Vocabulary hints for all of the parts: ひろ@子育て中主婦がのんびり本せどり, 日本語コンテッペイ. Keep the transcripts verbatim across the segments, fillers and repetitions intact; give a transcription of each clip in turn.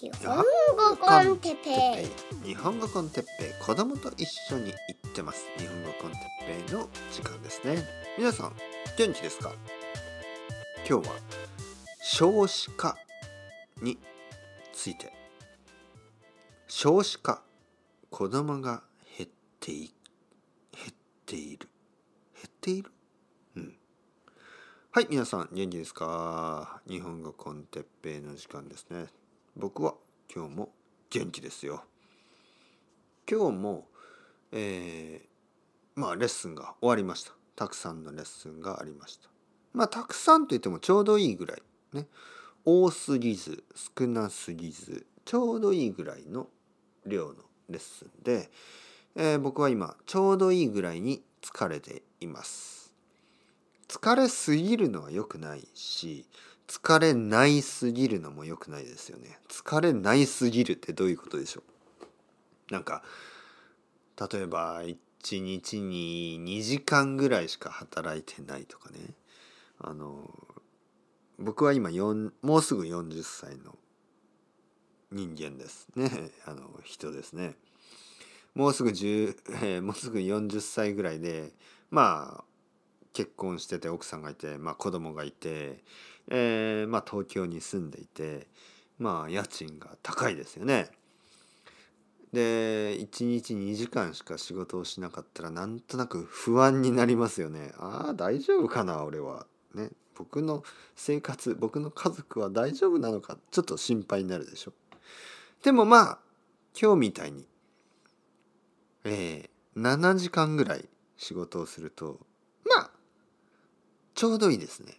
日本語コンテッペイ、日本語コンテッペイ、子供と一緒に行ってます。日本語コンテッペイの時間ですね。皆さん元気ですか？今日は少子化について。少子化、子供が減ってい減っている減っている。うん。はい、皆さん元気ですか？日本語コンテッペイの時間ですね。僕は今日も元気ですよ。今日も、えー、まあレッスンが終わりました。たくさんのレッスンがありました。まあたくさんといってもちょうどいいぐらいね。多すぎず少なすぎずちょうどいいぐらいの量のレッスンで、えー、僕は今ちょうどいいぐらいに疲れています。疲れすぎるのは良くないし、疲れないすぎるのも良くないですよね。疲れないすぎるってどういうことでしょう。なんか例えばいちにちににじかんぐらいしか働いてないとかね。あの僕は今よんもうすぐよんじゅっさいの人間ですね。あの人ですね。もうすぐ10、えー、もうすぐよんじゅっさいぐらいで、まあ結婚してて奥さんがいて、まあ、子供がいて、えーまあ、東京に住んでいて、まあ、家賃が高いですよね。でいちにちにじかんしか仕事をしなかったらなんとなく不安になりますよね。ああ大丈夫かな俺は、ね、僕の生活僕の家族は大丈夫なのかちょっと心配になるでしょ。でもまあ今日みたいに、えー、ななじかんぐらい仕事をするとまあちょうどいいですね。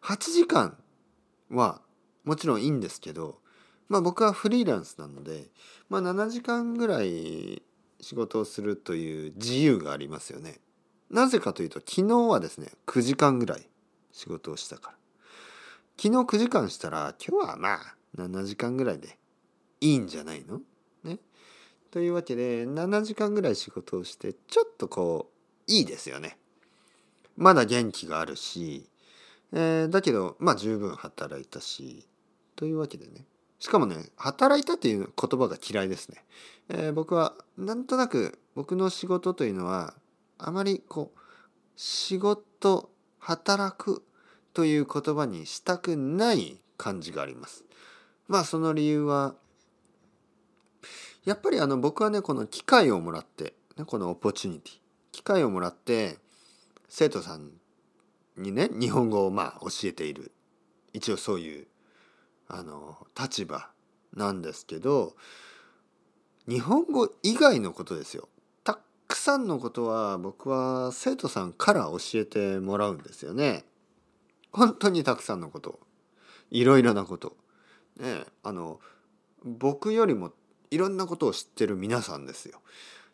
はちじかんはもちろんいいんですけど、まあ僕はフリーランスなので、まあななじかんぐらい仕事をするという自由がありますよね。なぜかというと昨日はですね、くじかんぐらい仕事をしたから。昨日くじかんしたら今日はまあななじかんぐらいでいいんじゃないの？ね。というわけでななじかんぐらい仕事をしてちょっとこういいですよね。まだ元気があるし、えー、だけどまあ十分働いたしというわけでね。しかもね、働いたという言葉が嫌いですね。えー、僕はなんとなく僕の仕事というのはあまりこう仕事働くという言葉にしたくない感じがあります。まあその理由はやっぱりあの僕はねこの機会をもらって、ね、このオポチュニティ機会をもらって生徒さんにね日本語をまあ教えている一応そういうあの立場なんですけど、日本語以外のことですよ。たくさんのことは僕は生徒さんから教えてもらうんですよね。本当にたくさんのこと、いろいろなこと、ね、あの僕よりもいろんなことを知ってる皆さんですよ。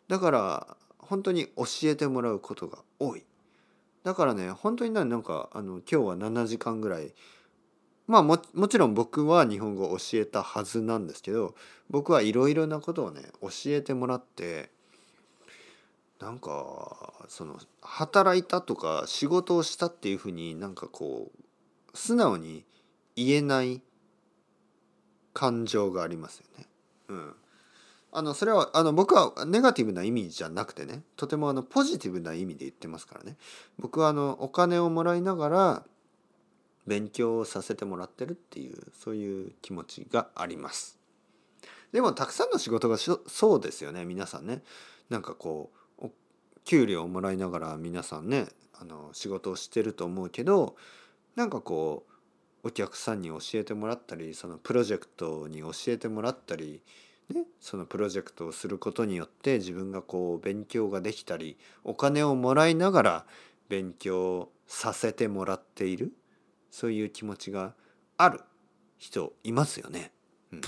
だから本当に教えてもらうことが多い。だからね本当になんかあの今日はななじかんぐらいまあ も, もちろん僕は日本語を教えたはずなんですけど、僕はいろいろなことをね教えてもらってなんかその働いたとか仕事をしたっていうふうになんかこう素直に言えない感情がありますよね。うん。あのそれはあの僕はネガティブな意味じゃなくてね、とてもあのポジティブな意味で言ってますからね。僕はあのお金をもらいながら勉強をさせてもらってるっていうそういう気持ちがあります。でもたくさんの仕事がそうですよね皆さんね。なんかこう給料をもらいながら皆さんねあの仕事をしてると思うけど、なんかこうお客さんに教えてもらったりそのプロジェクトに教えてもらったりね、そのプロジェクトをすることによって自分がこう勉強ができたりお金をもらいながら勉強させてもらっているそういう気持ちがある人いますよね、うん、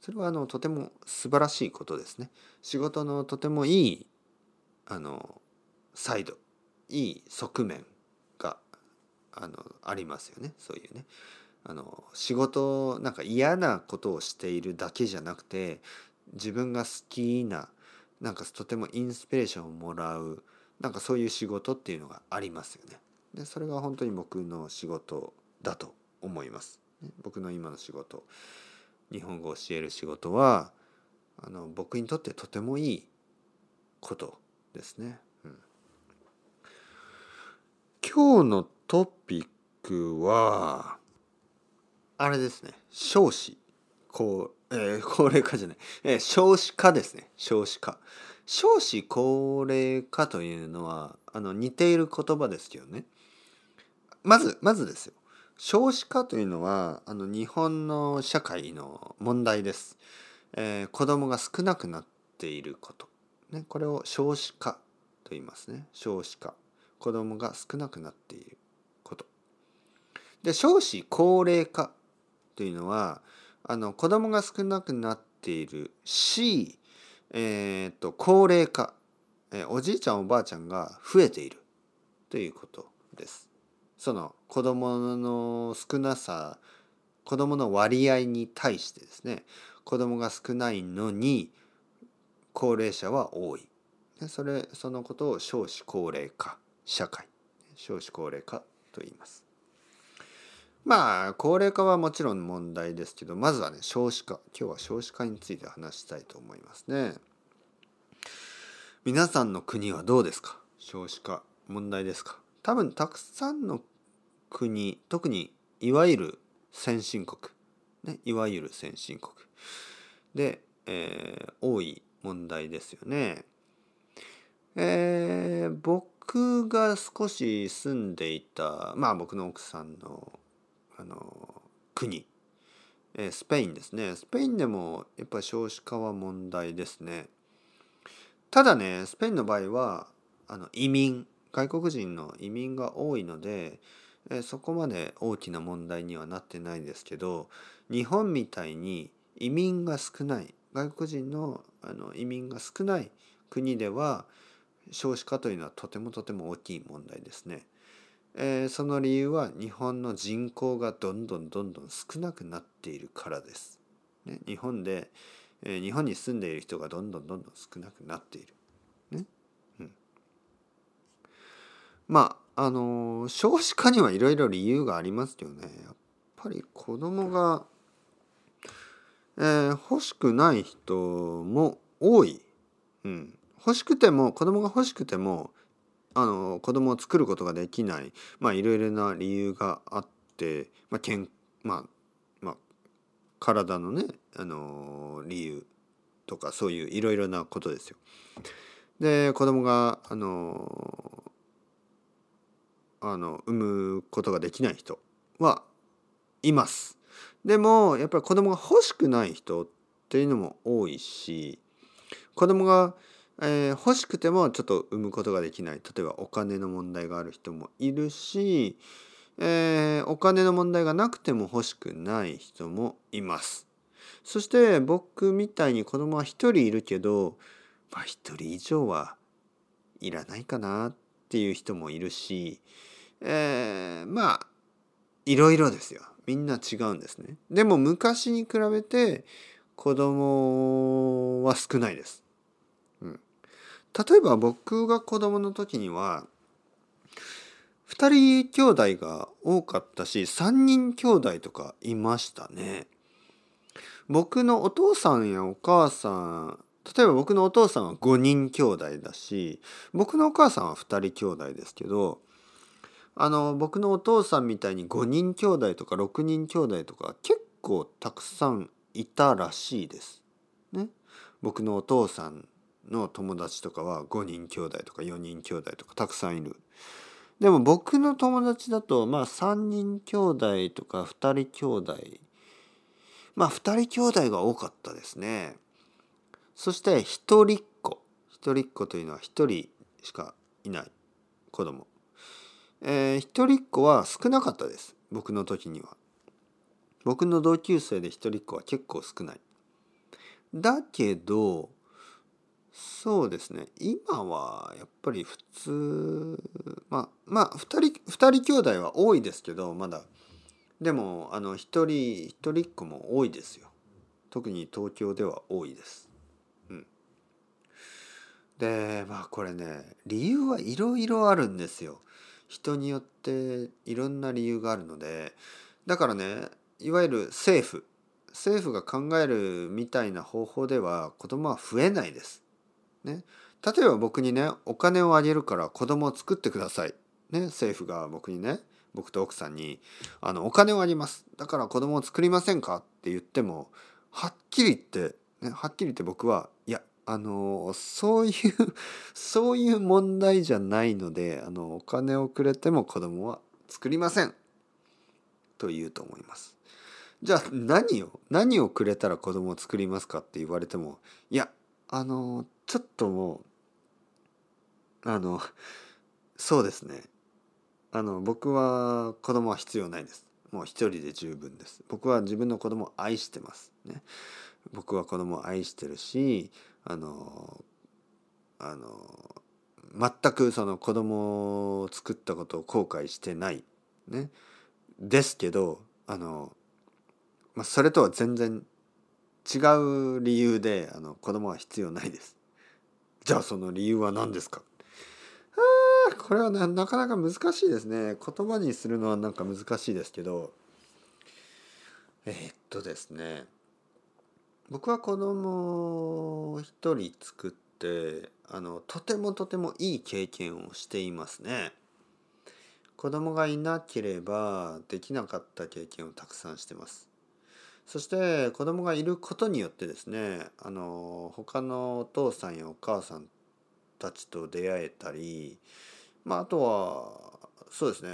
それはあのとても素晴らしいことですね。仕事のとてもいいあのサイドいい側面が あのありますよね。そういうねあの仕事なんか嫌なことをしているだけじゃなくて自分が好きななんかとてもインスピレーションをもらうなんかそういう仕事っていうのがありますよね。でそれが本当に僕の仕事だと思います。僕の今の仕事日本語を教える仕事はあの僕にとってとてもいいことですね、うん、今日のトピックはあれですね、少子高、えー、高齢化じゃない、えー、少子化ですね。少子化、少子高齢化というのはあの似ている言葉ですけどね。まずまずですよ、少子化というのはあの日本の社会の問題です、えー、子供が少なくなっていること、ね、これを少子化と言いますね。少子化、子供が少なくなっていることで、少子高齢化というのはあの子供が少なくなっているし、えー、と高齢化、えー、おじいちゃんおばあちゃんが増えているということです。その子どもの少なさ、子どもの割合に対してですね、子どもが少ないのに高齢者は多い。で、それ、そのことを少子高齢化社会、少子高齢化と言います。まあ高齢化はもちろん問題ですけど、まずはね少子化、今日は少子化について話したいと思いますね。皆さんの国はどうですか？少子化問題ですか？多分たくさんの国、特にいわゆる先進国、ね、いわゆる先進国で、えー、多い問題ですよね、えー、僕が少し住んでいた、まあ僕の奥さんの、あの国、えー、スペインですね。スペインでもやっぱり少子化は問題ですね。ただね、スペインの場合はあの移民、外国人の移民が多いので、えそこまで大きな問題にはなってないですけど、日本みたいに移民が少ない、外国人の、あの移民が少ない国では少子化というのはとてもとても大きい問題ですね。えー、その理由は日本の人口がどんどんどんどん少なくなっているからです。ね、日本で、えー、日本に住んでいる人がどんどんどんどん少なくなっている。ね。まああのー、少子化にはいろいろ理由がありますけどね、やっぱり子供が、えー、欲しくない人も多い、うん、欲しくても子供が欲しくても、あのー、子供を作ることができない、まあいろいろな理由があって、まあけんまあまあ、体のね、あのー、理由とかそういういろいろなことですよ。で子供があのーあの産むことができない人はいます。でもやっぱり子供が欲しくない人っていうのも多いし、子供が、えー、欲しくてもちょっと産むことができない、例えばお金の問題がある人もいるし、えー、お金の問題がなくても欲しくない人もいます。そして僕みたいに子供は一人いるけど、まあ一人以上はいらないかなっていう人もいるし、えー、まあいろいろですよ。みんな違うんですね。でも昔に比べて子供は少ないです、うん、例えば僕が子供の時にはふたり兄弟が多かったし、さんにん兄弟とかいましたね。僕のお父さんやお母さん、例えば僕のお父さんはごにん兄弟だし、僕のお母さんはふたり兄弟ですけど、あの僕のお父さんみたいにごにん兄弟とかろくにん兄弟とか結構たくさんいたらしいです、ね、僕のお父さんの友達とかはごにん兄弟とかよにん兄弟とかたくさんいる。でも僕の友達だとまあさんにん兄弟とかふたり兄弟、まあふたり兄弟が多かったですね。そして一人っ子、一人っ子というのは一人しかいない子供、えー、一人っ子は少なかったです。僕の時には僕の同級生で一人っ子は結構少ない。だけどそうですね、今はやっぱり普通、まあまあ二人二人兄弟は多いですけど、まだでもあの一人一人っ子も多いですよ。特に東京では多いです。でまあこれね、理由はいろいろあるんですよ。人によっていろんな理由があるので、だからね、いわゆる政府政府が考えるみたいな方法では子供は増えないです。ね、例えば僕にね、お金をあげるから子供を作ってください。ね、政府が僕にね、僕と奥さんにあのお金をあげます。だから子供を作りませんかって言っても、はっきり言って、ね、はっきり言って僕は、いや、あのそういうそういう問題じゃないので、あのお金をくれても子供は作りませんと言うと思います。じゃあ何を何をくれたら子供を作りますかって言われても、いやあのちょっともうあのそうですね、あの僕は子供は必要ないです。もう一人で十分です。僕は自分の子供を愛してますね。僕は子供を愛してるし、あのあの全くその子供を作ったことを後悔してないね。ですけど、あの、まあ、それとは全然違う理由であの子供は必要ないです。じゃあその理由は何ですか？あー、これは な, なかなか難しいですね。言葉にするのはなんか難しいですけど、えー、っとですね。僕は子供を一人作ってあのとてもとてもいい経験をしていますね。子供がいなければできなかった経験をたくさんしてます。そして子供がいることによってですね、あの他のお父さんやお母さんたちと出会えたり、まああとはそうですね、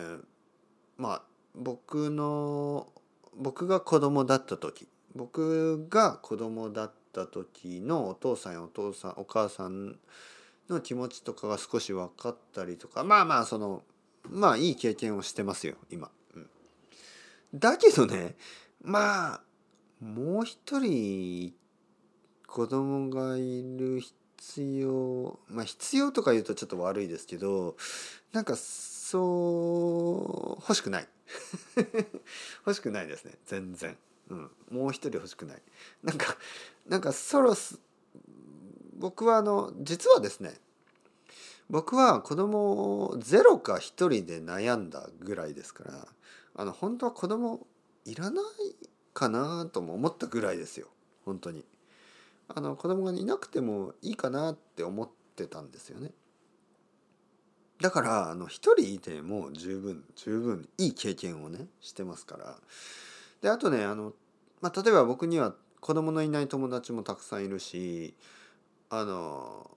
まあ僕の僕が子供だった時僕が子供だった時のお父さんやお父さんお母さんの気持ちとかが少し分かったりとか、まあまあそのまあいい経験をしてますよ今、うん、だけどね、まあもう一人子供がいる必要、まあ必要とか言うとちょっと悪いですけど、なんかそう欲しくない欲しくないですね全然。うん、もう一人欲しくない。なんかなんかソロス僕はあの実はですね、僕は子供をゼロか一人で悩んだぐらいですから、あの本当は子供いらないかなとも思ったぐらいですよ。本当にあの子供がいなくてもいいかなって思ってたんですよね。だからあの一人いても十分十分いい経験をねしてますから。であとね、あの、まあ、例えば僕には子供のいない友達もたくさんいるし、あの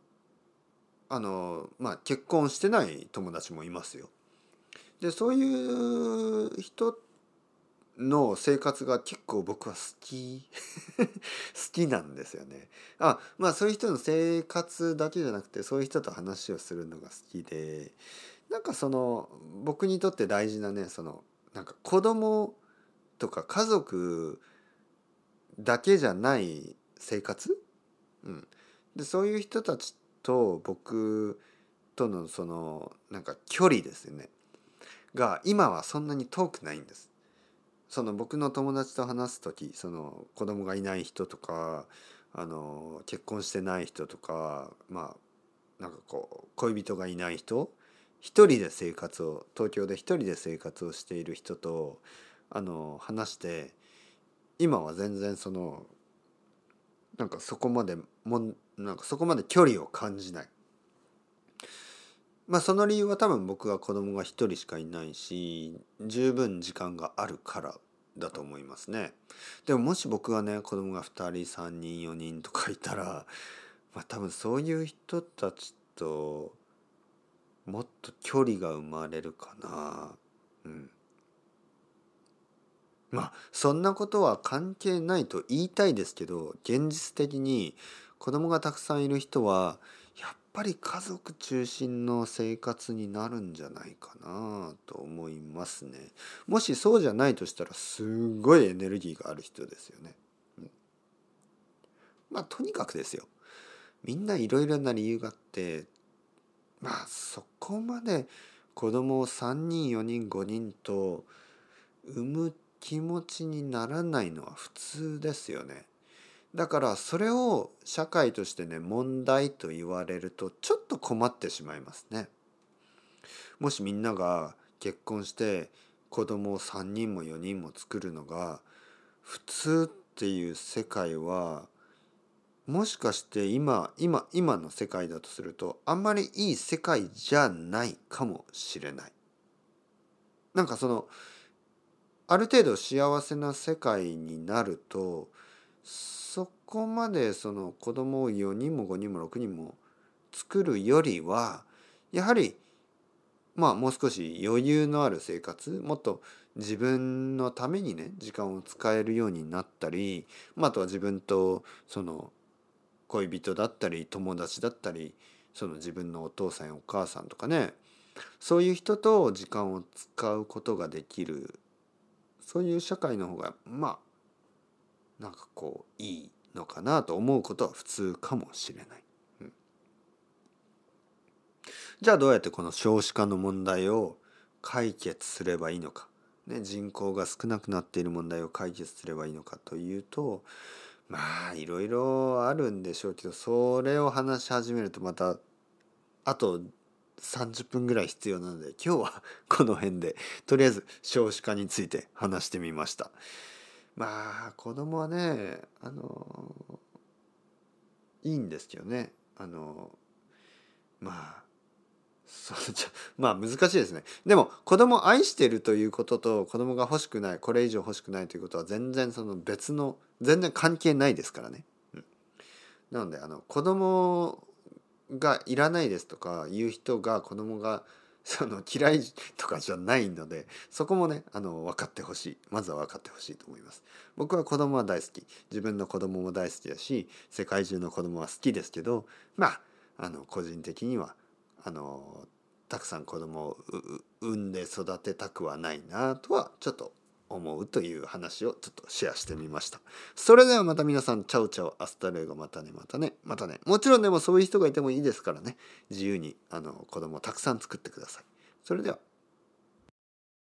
あの、まあ、結婚してない友達もいますよ。でそういう人の生活が結構僕は好き好きなんですよね。あ、まあそういう人の生活だけじゃなくて、そういう人と話をするのが好きで、なんかその僕にとって大事なね、そのなんか子供とか家族だけじゃない生活、うん、でそういう人たちと僕とのそのなんか距離ですよねが今はそんなに遠くないんです。その僕の友達と話す時、その子供がいない人とか、あの結婚してない人とか、まあなんかこう恋人がいない人、一人で生活を東京で一人で生活をしている人とあの話して、今は全然そのなんかそこまでもなんかそこまで距離を感じない。まあその理由は多分僕が子供が一人しかいないし、十分時間があるからだと思いますね。でももし僕がね子供がふたりさんにんよにんとかいたら、まあ、多分そういう人たちともっと距離が生まれるかな。うんまあ、そんなことは関係ないと言いたいですけど、現実的に子供がたくさんいる人はやっぱり家族中心の生活になるんじゃないかなと思いますね。もしそうじゃないとしたらすごいエネルギーがある人ですよね。まあとにかくですよ、みんないろいろな理由があって、まあそこまで子供をさんにんよにんごにんと産む気持ちにならないのは普通ですよね。だからそれを社会としてね問題と言われるとちょっと困ってしまいますね。もしみんなが結婚して子供をさんにんもよにんも作るのが普通っていう世界は、もしかして今今今の世界だとするとあんまりいい世界じゃないかもしれない。なんかそのある程度幸せな世界になると、そこまでその子供をよにんもごにんもろくにんも作るよりは、やはりまあもう少し余裕のある生活、もっと自分のためにね時間を使えるようになったり、まあ、あとは自分とその恋人だったり友達だったり、その自分のお父さんやお母さんとかね、そういう人と時間を使うことができる、そういう社会の方がまあなんかこういいのかなと思うことは普通かもしれない。うん、じゃあどうやってこの少子化の問題を解決すればいいのか、ね、人口が少なくなっている問題を解決すればいいのかというと、まあいろいろあるんでしょうけど、それを話し始めるとまたあとさんじゅっぷんぐらい必要なので、今日はこの辺でとりあえず少子化について話してみました。まあ子供はね、あのいいんですけどね、あのまあそうちょまあ難しいですね。でも子供を愛しているということと子供が欲しくない、これ以上欲しくないということは全然その別の全然関係ないですからね。うん、なのであの子供がいらないですとかいう人が子供がその嫌いとかじゃないので、そこもねあの分かってほしい、まずは分かってほしいと思います。僕は子供は大好き、自分の子供も大好きだし世界中の子供は好きですけど、まああの個人的にはあのたくさん子供を産んで育てたくはないなとはちょっと思うという話をちょっとシェアしてみました。それではまた皆さん、チャオチャオ、アスタレイゴ、またねまたねまたね。もちろんでもそういう人がいてもいいですからね、自由にあの子供をたくさん作ってください。それでは。